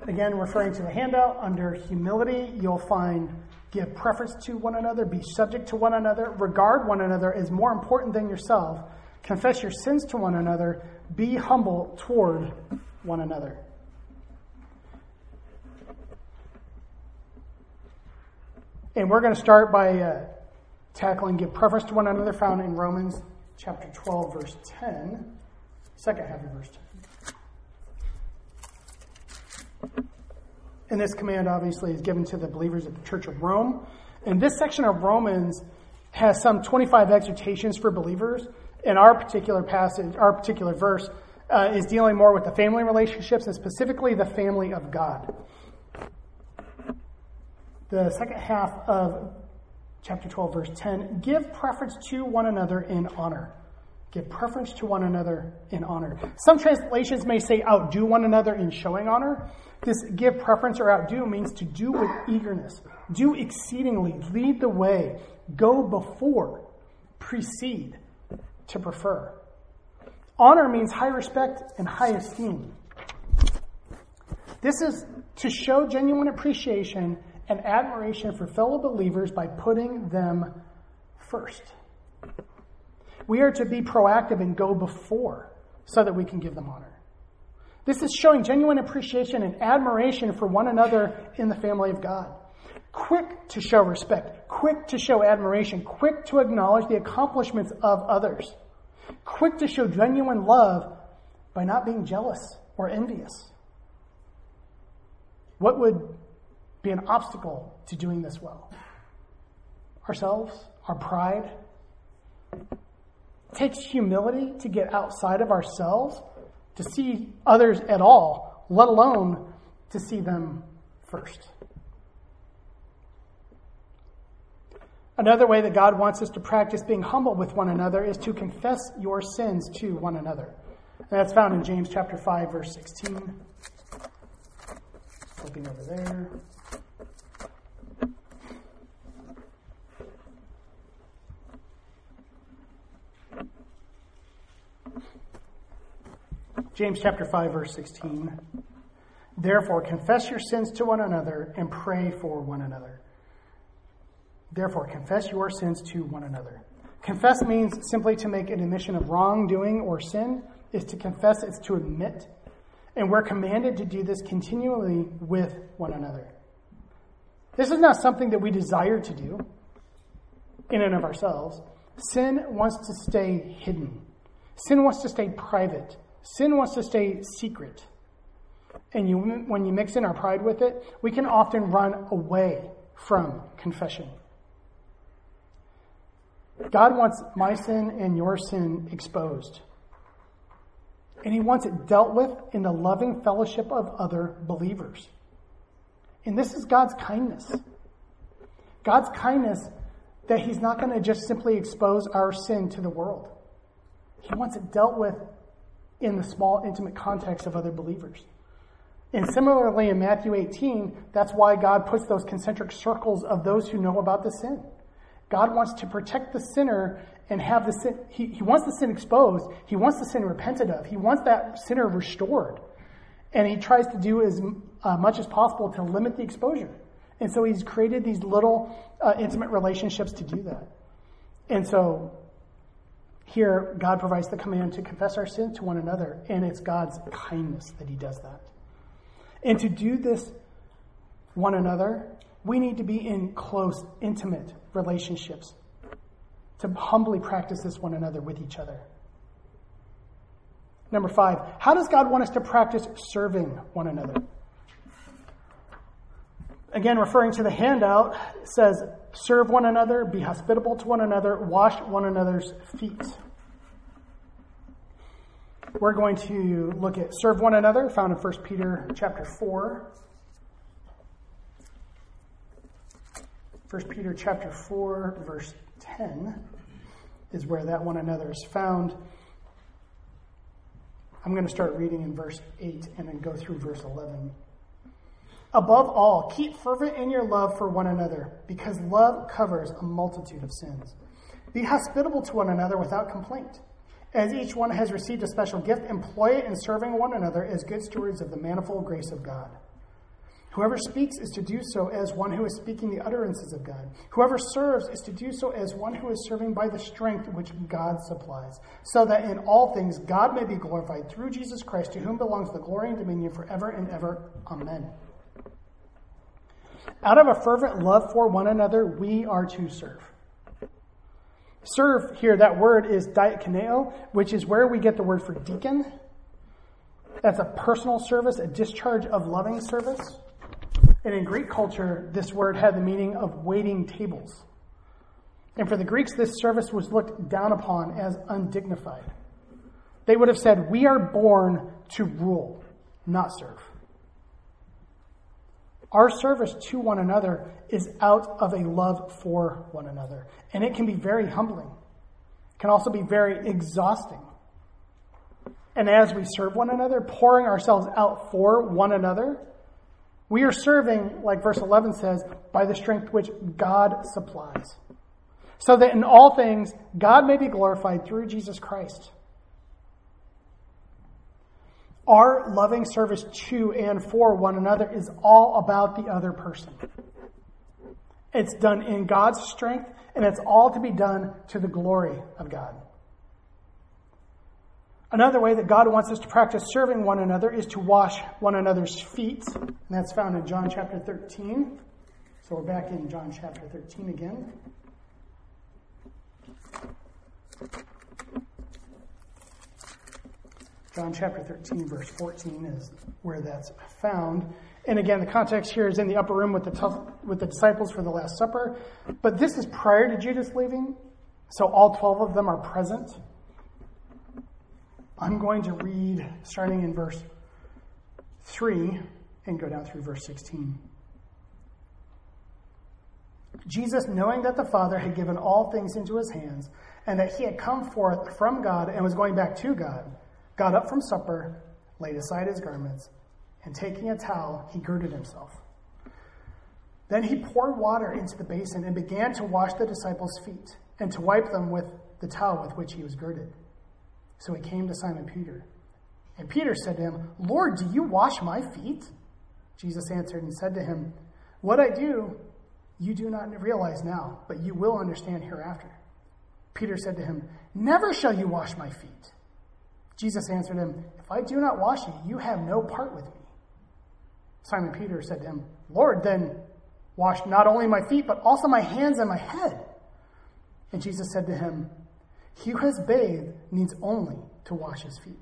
Again, referring to the handout, under humility, you'll find give preference to one another, be subject to one another, regard one another as more important than yourself, confess your sins to one another, be humble toward one another. And we're going to start by tackling give preference to one another, found in Romans chapter 12, verse 10. Second half of verse 10. And this command, obviously, is given to the believers at the Church of Rome. And this section of Romans has some 25 exhortations for believers. And our particular passage, our particular verse, is dealing more with the family relationships and specifically the family of God. The second half of chapter 12, verse 10, give preference to one another in honor. Give preference to one another in honor. Some translations may say outdo one another in showing honor. This give preference or outdo means to do with eagerness, do exceedingly, lead the way, go before, precede, to prefer. Honor means high respect and high esteem. This is to show genuine appreciation and admiration for fellow believers by putting them first. We are to be proactive and go before so that we can give them honor. This is showing genuine appreciation and admiration for one another in the family of God. Quick to show respect, quick to show admiration, quick to acknowledge the accomplishments of others, quick to show genuine love by not being jealous or envious. What would be an obstacle to doing this well? Ourselves, our pride. It takes humility to get outside of ourselves, to see others at all, let alone to see them first. Another way that God wants us to practice being humble with one another is to confess your sins to one another. And that's found in James chapter 5, verse 16. Flipping over there. James chapter 5, verse 16. Therefore, confess your sins to one another and pray for one another. Therefore, confess your sins to one another. Confess means simply to make an admission of wrongdoing or sin. Is to confess, it's to admit. And we're commanded to do this continually with one another. This is not something that we desire to do in and of ourselves. Sin wants to stay hidden. Sin wants to stay private. Sin wants to stay secret. And when you mix in our pride with it, we can often run away from confession. God wants my sin and your sin exposed. And he wants it dealt with in the loving fellowship of other believers. And this is God's kindness. God's kindness that he's not going to just simply expose our sin to the world. He wants it dealt with in the small, intimate context of other believers. And similarly in Matthew 18, that's why God puts those concentric circles of those who know about the sin. God wants to protect the sinner and have the sin. He wants the sin exposed. He wants the sin repented of. He wants that sinner restored. And he tries to do as much as possible to limit the exposure. And so he's created these little intimate relationships to do that. And so here, God provides the command to confess our sin to one another, and it's God's kindness that he does that. And to do this one another, we need to be in close, intimate relationships to humbly practice this one another with each other. Number 5, how does God want us to practice serving one another? Again, referring to the handout, it says, serve one another, be hospitable to one another, wash one another's feet. We're going to look at serve one another, found in 1 Peter chapter 4. 1 Peter chapter 4, verse 10 is where that one another is found. I'm going to start reading in verse 8 and then go through verse 11. Above all, keep fervent in your love for one another, because love covers a multitude of sins. Be hospitable to one another without complaint. As each one has received a special gift, employ it in serving one another as good stewards of the manifold grace of God. Whoever speaks is to do so as one who is speaking the utterances of God. Whoever serves is to do so as one who is serving by the strength which God supplies, so that in all things God may be glorified through Jesus Christ, to whom belongs the glory and dominion forever and ever. Amen. Out of a fervent love for one another, we are to serve. Serve here, that word is diakoneo, which is where we get the word for deacon. That's a personal service, a discharge of loving service. And in Greek culture, this word had the meaning of waiting tables. And for the Greeks, this service was looked down upon as undignified. They would have said, we are born to rule, not serve. Our service to one another is out of a love for one another. And it can be very humbling. It can also be very exhausting. And as we serve one another, pouring ourselves out for one another, we are serving, like verse 11 says, by the strength which God supplies, so that in all things God may be glorified through Jesus Christ. Our loving service to and for one another is all about the other person. It's done in God's strength, and it's all to be done to the glory of God. Another way that God wants us to practice serving one another is to wash one another's feet, and that's found in John chapter 13. So we're back in John chapter 13 again. John chapter 13, verse 14 is where that's found. And again, the context here is in the upper room with the disciples for the Last Supper. But this is prior to Judas leaving, so all 12 of them are present. I'm going to read starting in verse 3 and go down through verse 16. Jesus, knowing that the Father had given all things into his hands, and that he had come forth from God and was going back to God, got up from supper, laid aside his garments, and taking a towel, he girded himself. Then he poured water into the basin and began to wash the disciples' feet and to wipe them with the towel with which he was girded. So he came to Simon Peter. And Peter said to him, Lord, do you wash my feet? Jesus answered and said to him, what I do, you do not realize now, but you will understand hereafter. Peter said to him, never shall you wash my feet. Jesus answered him, if I do not wash you, you have no part with me. Simon Peter said to him, Lord, then wash not only my feet, but also my hands and my head. And Jesus said to him, he who has bathed needs only to wash his feet,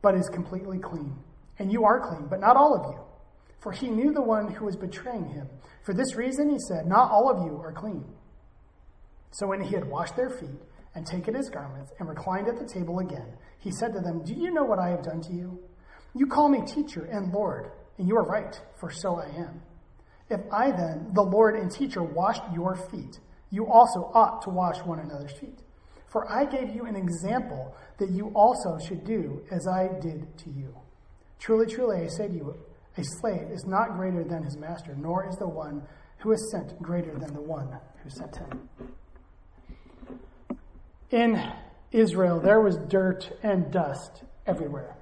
but is completely clean. And you are clean, but not all of you. For he knew the one who was betraying him. For this reason, he said, not all of you are clean. So when he had washed their feet, and taken his garments, and reclined at the table again, he said to them, do you know what I have done to you? You call me teacher and Lord, and you are right, for so I am. If I then, the Lord and teacher, washed your feet, you also ought to wash one another's feet. For I gave you an example that you also should do as I did to you. Truly, truly, I say to you, a slave is not greater than his master, nor is the one who is sent greater than the one who sent him. In Israel, there was dirt and dust everywhere.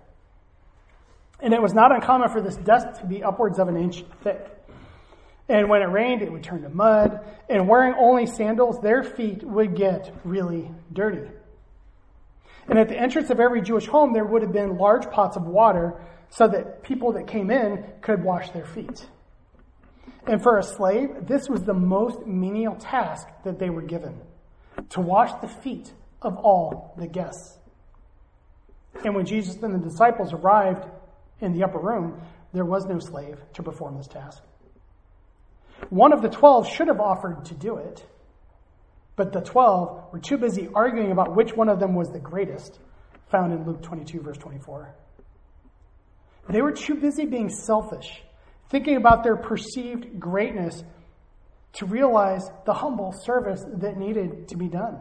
And it was not uncommon for this dust to be upwards of an inch thick. And when it rained, it would turn to mud. And wearing only sandals, their feet would get really dirty. And at the entrance of every Jewish home, there would have been large pots of water so that people that came in could wash their feet. And for a slave, this was the most menial task that they were given, to wash the feet of all the guests. And when Jesus and the disciples arrived in the upper room, there was no slave to perform this task. One of the 12 should have offered to do it, but the 12 were too busy arguing about which one of them was the greatest, found in Luke 22, verse 24. They were too busy being selfish, thinking about their perceived greatness, to realize the humble service that needed to be done.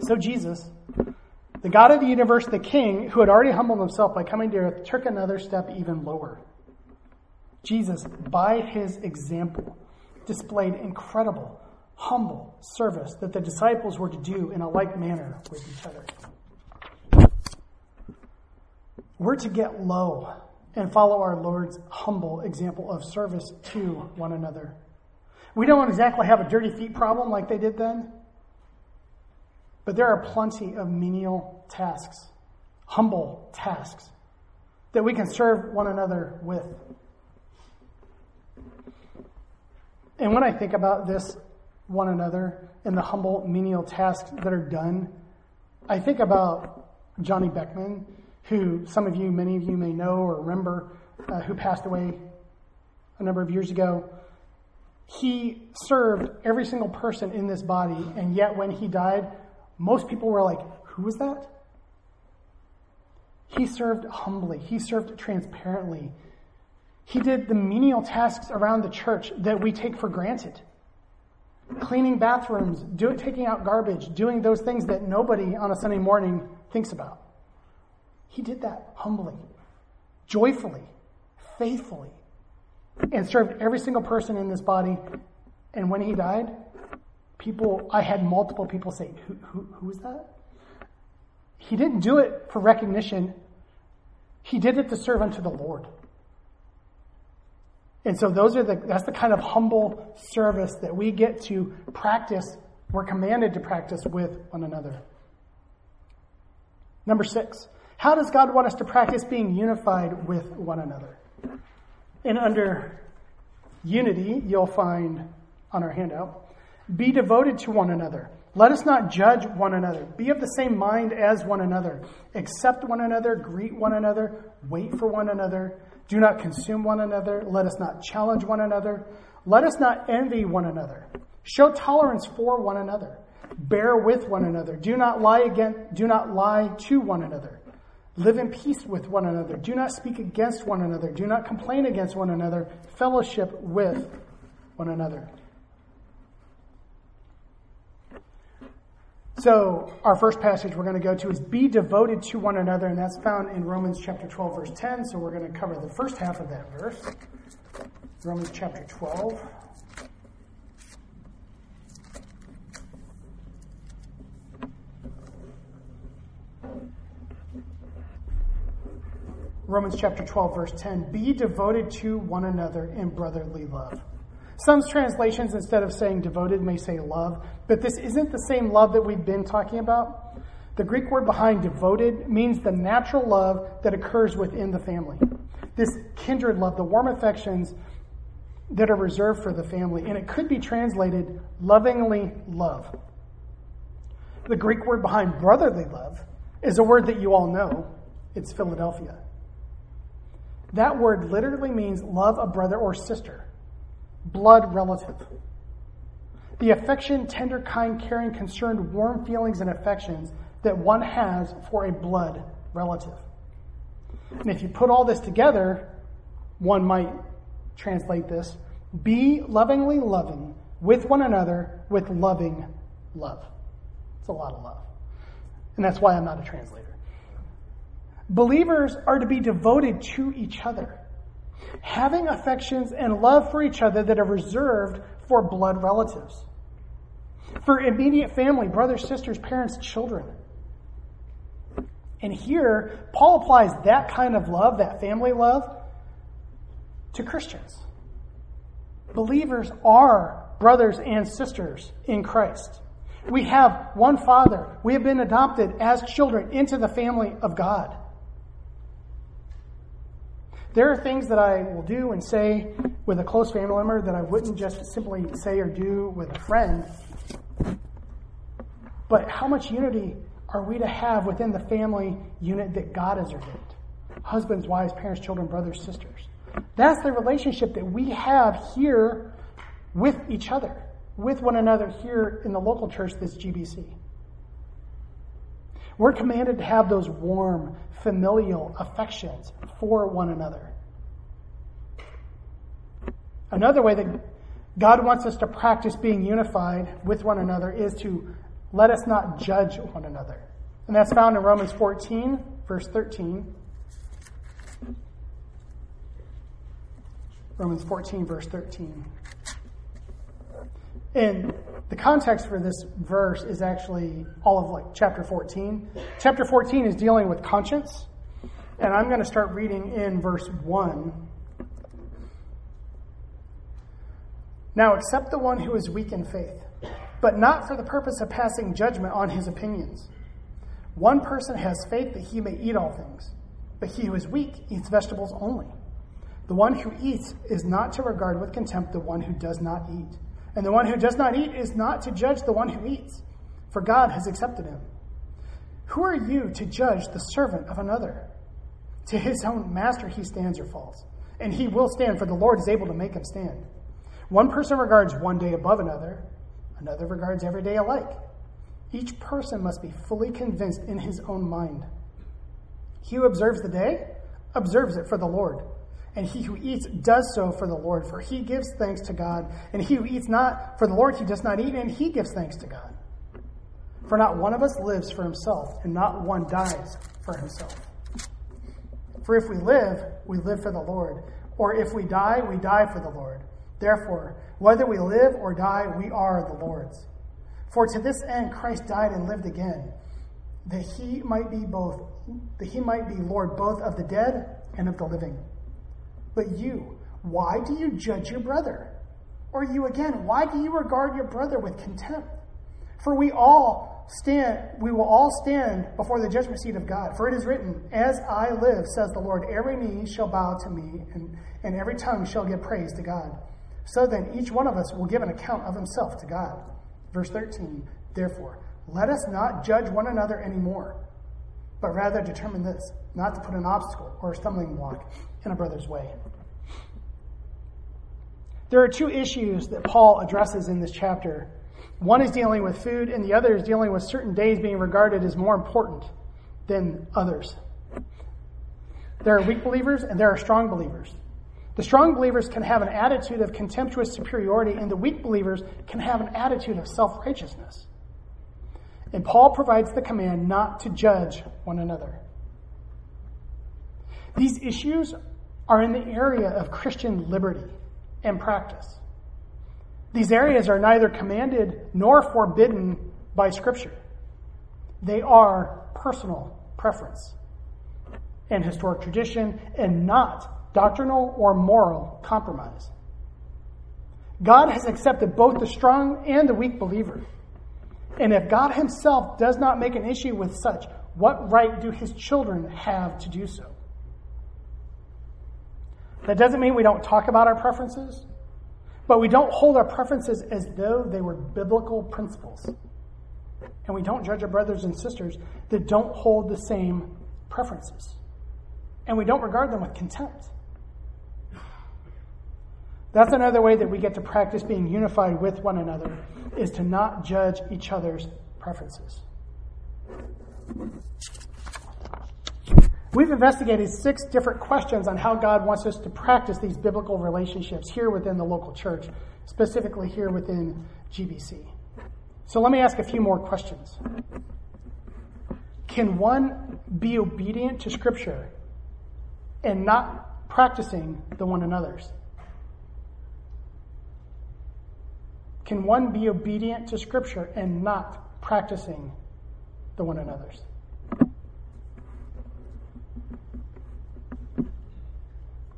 So Jesus, the God of the universe, the King, who had already humbled himself by coming to earth, took another step even lower. Jesus, by his example, displayed incredible, humble service that the disciples were to do in a like manner with each other. We're to get low and follow our Lord's humble example of service to one another. We don't exactly have a dirty feet problem like they did then, but there are plenty of menial tasks, humble tasks, that we can serve one another with. And when I think about this one another and the humble menial tasks that are done, I think about Johnny Beckman, who some of you, many of you may know or remember, who passed away a number of years ago. He served every single person in this body, and yet when he died, most people were like, who was that? He served humbly. He served transparently. He did the menial tasks around the church that we take for granted. Cleaning bathrooms, taking out garbage, doing those things that nobody on a Sunday morning thinks about. He did that humbly, joyfully, faithfully, and served every single person in this body. And when he died, I had multiple people say, who was that? He didn't do it for recognition. He did it to serve unto the Lord. And so that's the kind of humble service that we get to practice, we're commanded to practice with one another. Number 6, how does God want us to practice being unified with one another? And under unity, you'll find on our handout, be devoted to one another. Let us not judge one another. Be of the same mind as one another. Accept one another. Greet one another. Wait for one another. Do not consume one another. Let us not challenge one another. Let us not envy one another. Show tolerance for one another. Bear with one another. Do not lie to one another. Live in peace with one another. Do not speak against one another. Do not complain against one another. Fellowship with one another. So our first passage we're going to go to is be devoted to one another, and that's found in Romans chapter 12, verse 10. So we're going to cover the first half of that verse. Romans chapter 12. Romans chapter 12, verse 10. Be devoted to one another in brotherly love. Some translations, instead of saying devoted, may say love, but this isn't the same love that we've been talking about. The Greek word behind devoted means the natural love that occurs within the family. This kindred love, the warm affections that are reserved for the family, and it could be translated lovingly love. The Greek word behind brotherly love is a word that you all know. It's Philadelphia. That word literally means love a brother or sister. Blood relative. The affection, tender, kind, caring, concerned, warm feelings and affections that one has for a blood relative. And if you put all this together, one might translate this, be lovingly loving with one another with loving love. It's a lot of love. And that's why I'm not a translator. Believers are to be devoted to each other, having affections and love for each other that are reserved for blood relatives, for immediate family, brothers, sisters, parents, children. And here, Paul applies that kind of love, that family love, to Christians. believers are brothers and sisters in Christ. We have one Father. We have been adopted as children into the family of God. There are things that I will do and say with a close family member that I wouldn't just simply say or do with a friend. But how much unity are we to have within the family unit that God has ordained? Husbands, wives, parents, children, brothers, sisters. That's the relationship that we have here with each other, with one another here in the local church, this GBC. We're commanded to have those warm, familial affections for one another. Another way that God wants us to practice being unified with one another is to let us not judge one another. And that's found in Romans 14, verse 13. Romans 14, verse 13. And the context for this verse is actually all of chapter 14. Chapter 14 is dealing with conscience. And I'm going to start reading in verse 1. Now accept the one who is weak in faith, but not for the purpose of passing judgment on his opinions. One person has faith that he may eat all things, but he who is weak eats vegetables only. The one who eats is not to regard with contempt the one who does not eat. And the one who does not eat is not to judge the one who eats, for God has accepted him. Who are you to judge the servant of another? To his own master he stands or falls, and he will stand, for the Lord is able to make him stand. One person regards one day above another, another regards every day alike. Each person must be fully convinced in his own mind. He who observes the day, observes it for the Lord. And he who eats does so for the Lord, for he gives thanks to God. And he who eats not for the Lord, he does not eat, and he gives thanks to God. For not one of us lives for himself, and not one dies for himself. For if we live for the Lord. Or if we die for the Lord. Therefore, whether we live or die, we are the Lord's. For to this end Christ died and lived again, that he might be Lord both of the dead and of the living. But you, why do you judge your brother? Or you again, why do you regard your brother with contempt? For we will all stand before the judgment seat of God. For it is written, as I live, says the Lord, every knee shall bow to me, and every tongue shall give praise to God. So then each one of us will give an account of himself to God. Verse 13, therefore, let us not judge one another anymore, but rather determine this, not to put an obstacle or a stumbling block in a brother's way. There are two issues that Paul addresses in this chapter. One is dealing with food, and the other is dealing with certain days being regarded as more important than others. There are weak believers, and there are strong believers. The strong believers can have an attitude of contemptuous superiority, and the weak believers can have an attitude of self-righteousness. And Paul provides the command not to judge one another. These issues are in the area of Christian liberty and practice. These areas are neither commanded nor forbidden by Scripture. They are personal preference and historic tradition, and not doctrinal or moral compromise. God has accepted both the strong and the weak believer. And if God himself does not make an issue with such, what right do his children have to do so? That doesn't mean we don't talk about our preferences, but we don't hold our preferences as though they were biblical principles. And we don't judge our brothers and sisters that don't hold the same preferences. And we don't regard them with contempt. That's another way that we get to practice being unified with one another, is to not judge each other's preferences. We've investigated 6 different questions on how God wants us to practice these biblical relationships here within the local church, specifically here within GBC. So let me ask a few more questions. Can one be obedient to Scripture and not practicing the one another's? Can one be obedient to Scripture and not practicing the one another's?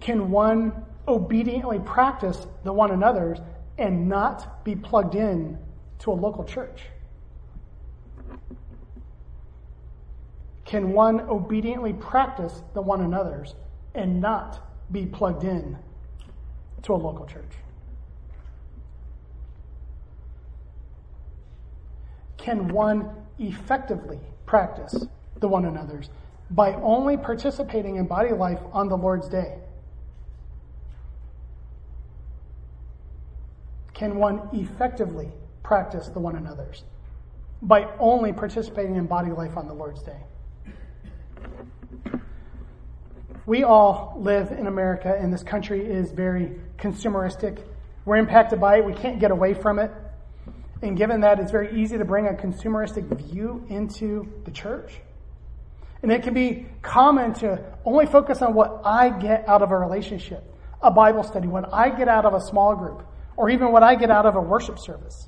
Can one obediently practice the one another's and not be plugged in to a local church? Can one obediently practice the one another's and not be plugged in to a local church? Can one effectively practice the one another's by only participating in body life on the Lord's day? Can one effectively practice the one another's by only participating in body life on the Lord's day? We all live in America, and this country is very consumeristic. We're impacted by it. We can't get away from it. And given that, it's very easy to bring a consumeristic view into the church. And it can be common to only focus on what I get out of a relationship, a Bible study, what I get out of a small group, or even what I get out of a worship service.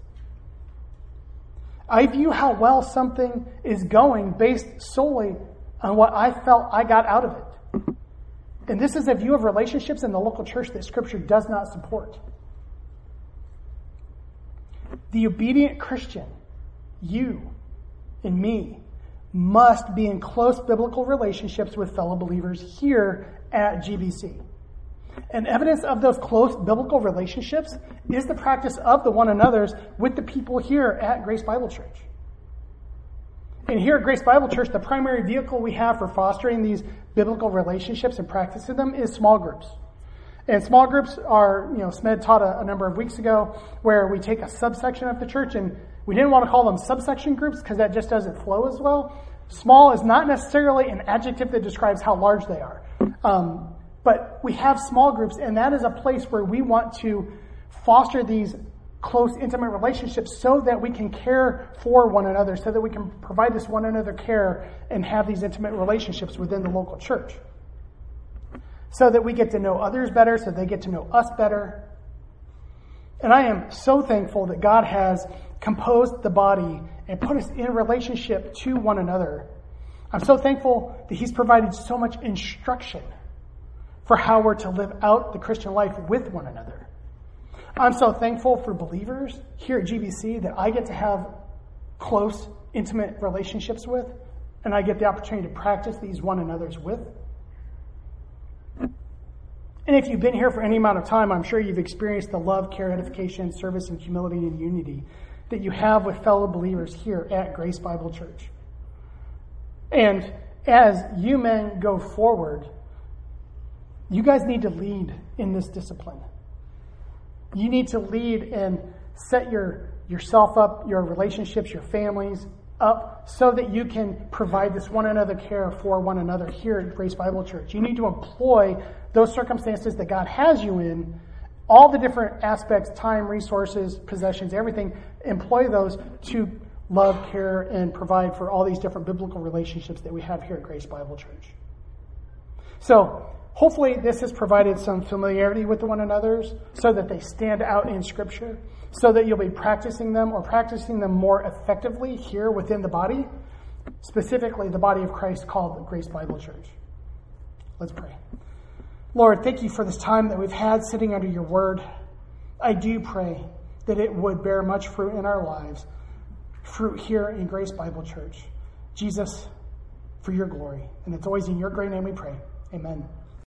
I view how well something is going based solely on what I felt I got out of it. And this is a view of relationships in the local church that Scripture does not support. The obedient Christian, you and me, must be in close biblical relationships with fellow believers here at GBC. And evidence of those close biblical relationships is the practice of the one another's with the people here at Grace Bible Church. And here at Grace Bible Church, the primary vehicle we have for fostering these biblical relationships and practicing them is small groups. And small groups are, SMED taught a number of weeks ago, where we take a subsection of the church, and we didn't want to call them subsection groups because that just doesn't flow as well. Small is not necessarily an adjective that describes how large they are. But we have small groups, and that is a place where we want to foster these close, intimate relationships so that we can care for one another, so that we can provide this one another care and have these intimate relationships within the local church. So that we get to know others better, so they get to know us better. And I am so thankful that God has composed the body and put us in relationship to one another. I'm so thankful that He's provided so much instruction for how we're to live out the Christian life with one another. I'm so thankful for believers here at GBC that I get to have close, intimate relationships with, and I get the opportunity to practice these one another's with. And if you've been here for any amount of time, I'm sure you've experienced the love, care, edification, service, and humility and unity that you have with fellow believers here at Grace Bible Church. And as you men go forward, you guys need to lead in this discipline. You need to lead and set yourself up, your relationships, your families up, so that you can provide this one another care for one another here at Grace Bible Church. You need to employ those circumstances that God has you in, all the different aspects, time, resources, possessions, everything, employ those to love, care, and provide for all these different biblical relationships that we have here at Grace Bible Church. So, hopefully this has provided some familiarity with the one another's so that they stand out in Scripture, so that you'll be practicing them or practicing them more effectively here within the body, specifically the body of Christ called the Grace Bible Church. Let's pray. Lord, thank you for this time that we've had sitting under your word. I do pray that it would bear much fruit in our lives, fruit here in Grace Bible Church. Jesus, for your glory. And it's always in your great name we pray. Amen.